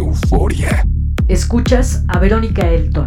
Euforia. Escuchas a Verónica Elton.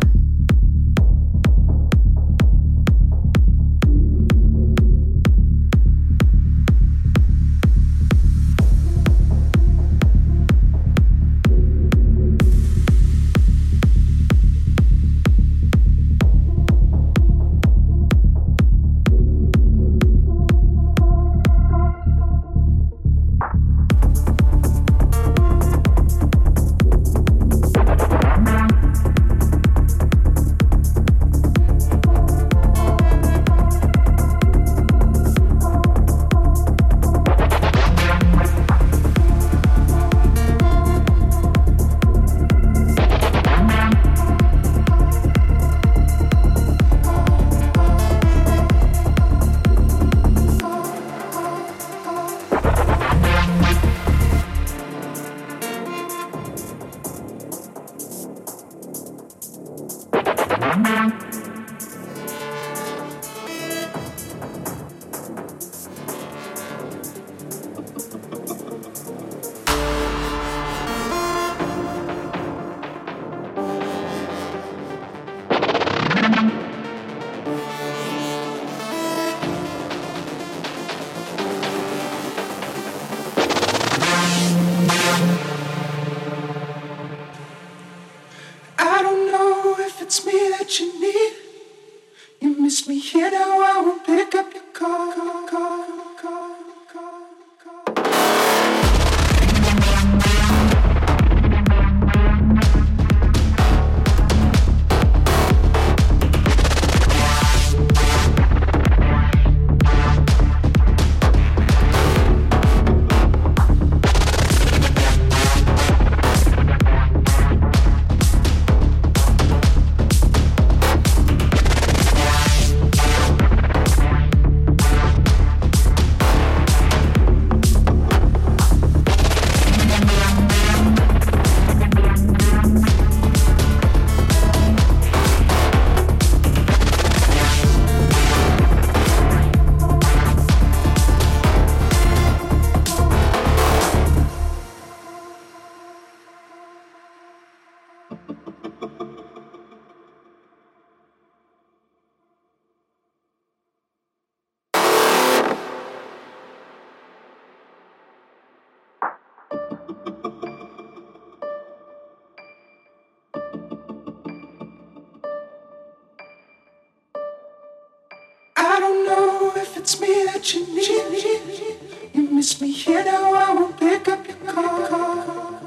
It's me that you need. You miss me here, now I won't pick up your call.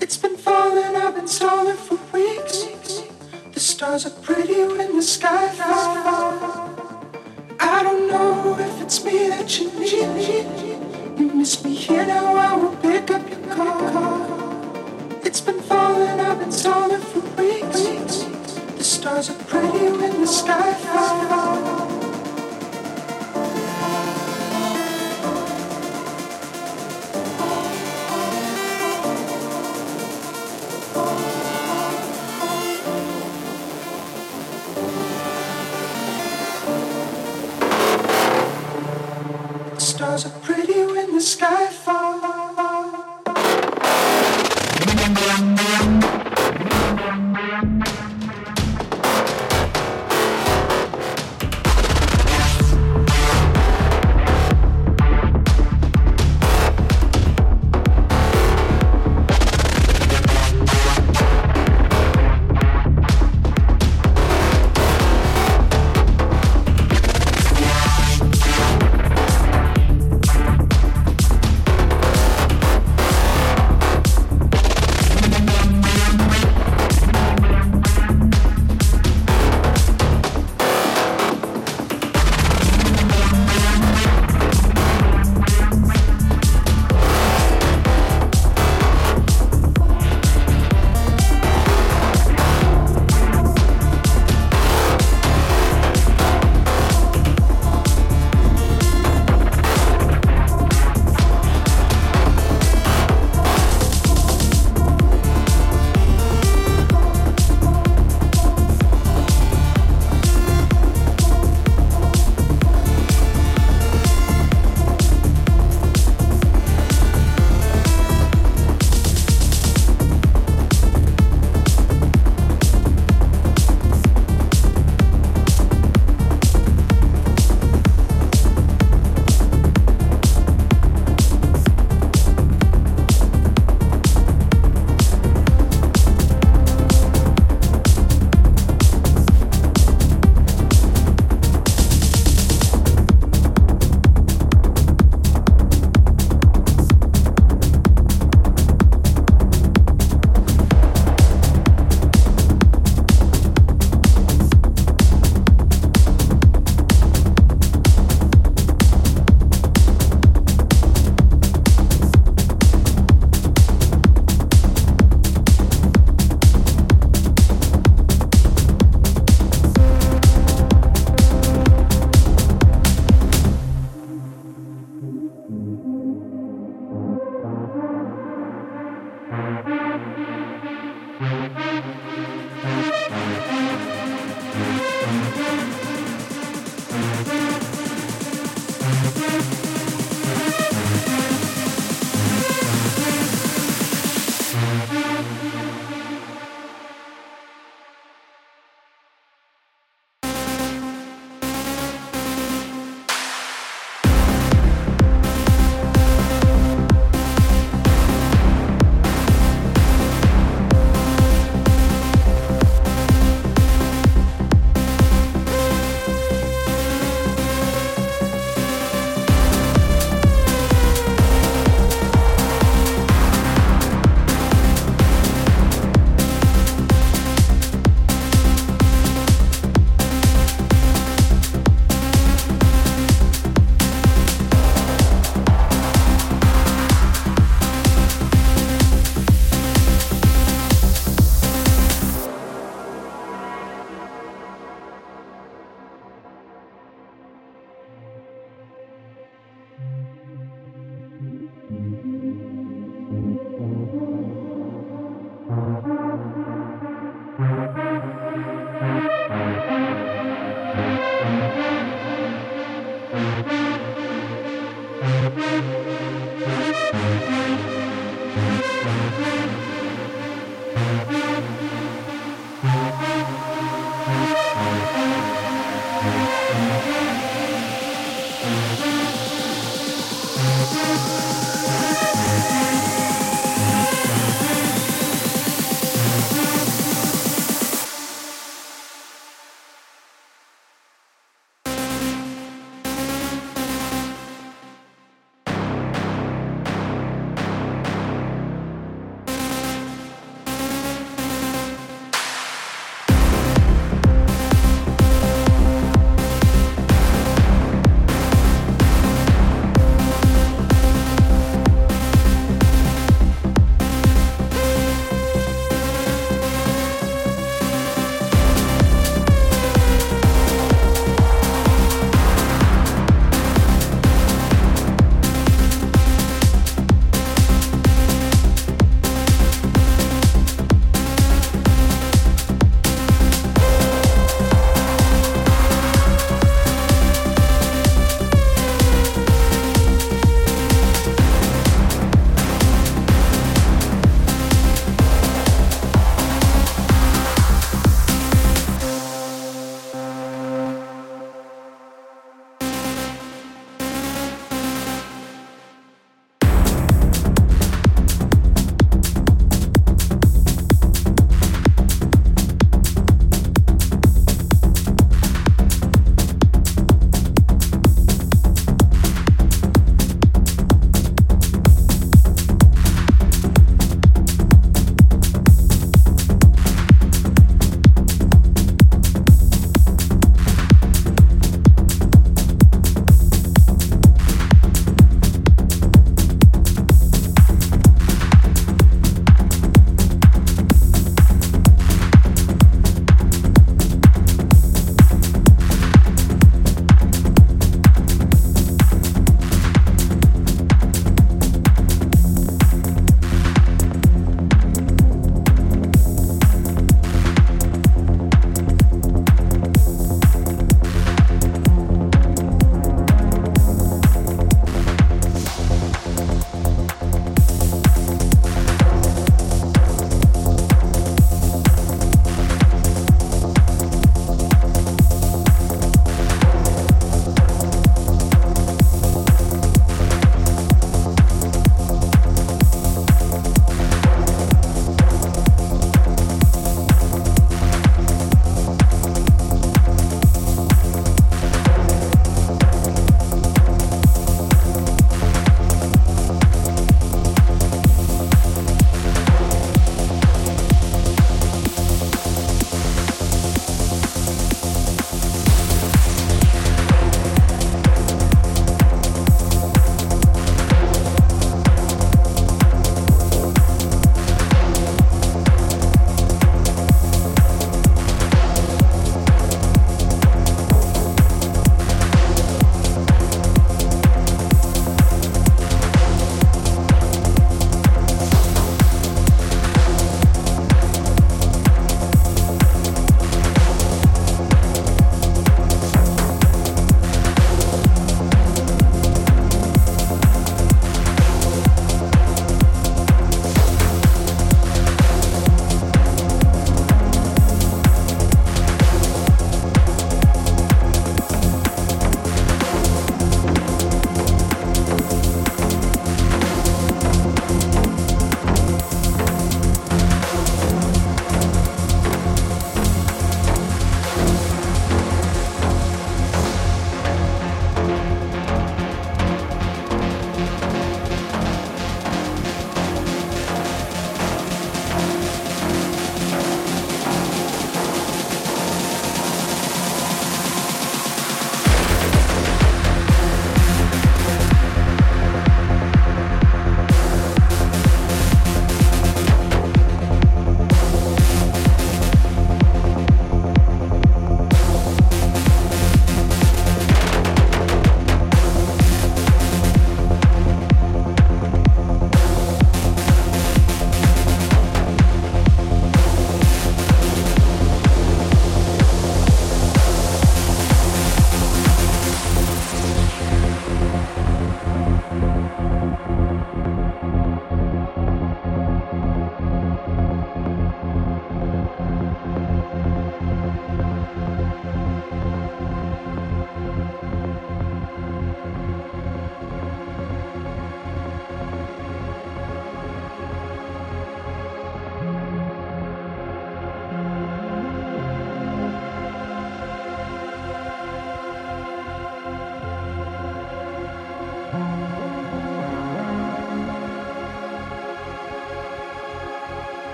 It's been falling, I've been stalling for weeks. The stars are pretty when the sky falls. I don't know if it's me that you need. You miss me here, now I won't pick up your call. It's been falling, I've been stalling for weeks. The stars are pretty when the sky falls. Stars are pretty when the sky falls.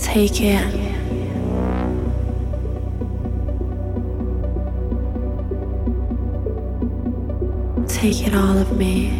Take care. Take it all of me.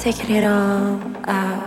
taking it all out. Up.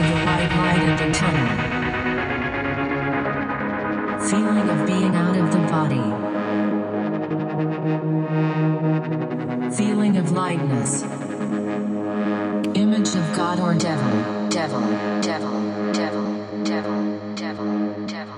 of the white light at the tunnel. Feeling of being out of the body. Feeling of lightness. Image of God or devil. Devil, devil, devil, devil, devil, devil.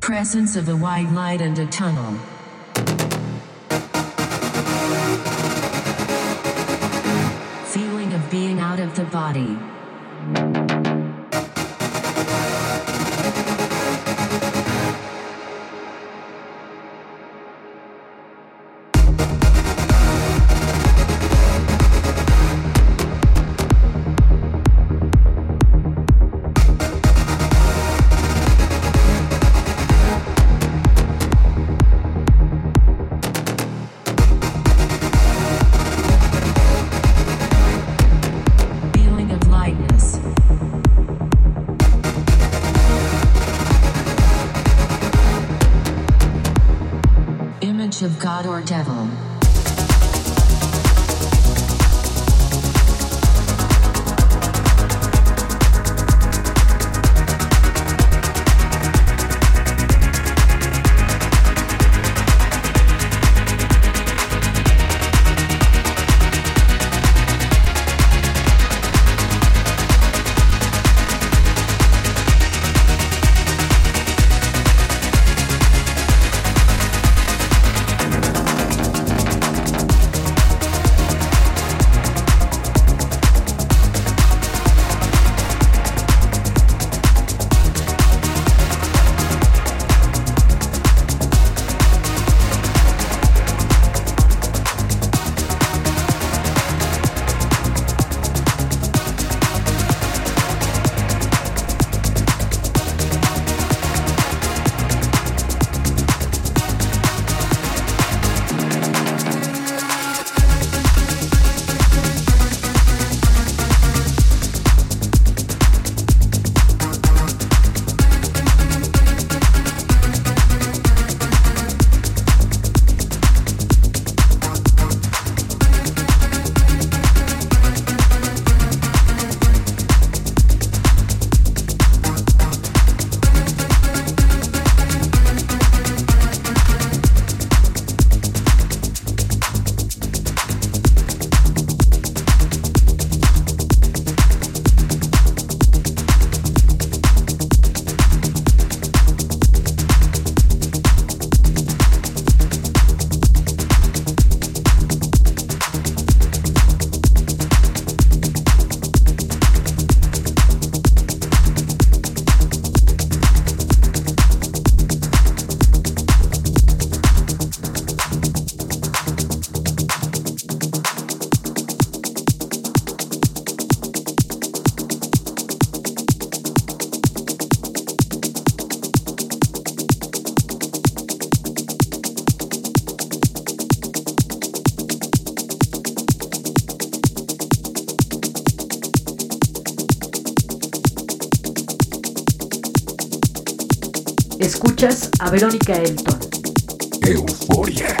Presence of a white light and a tunnel. Feeling of being out of the body. Of God or devil. Escuchas a Verónica Elton. Euforia.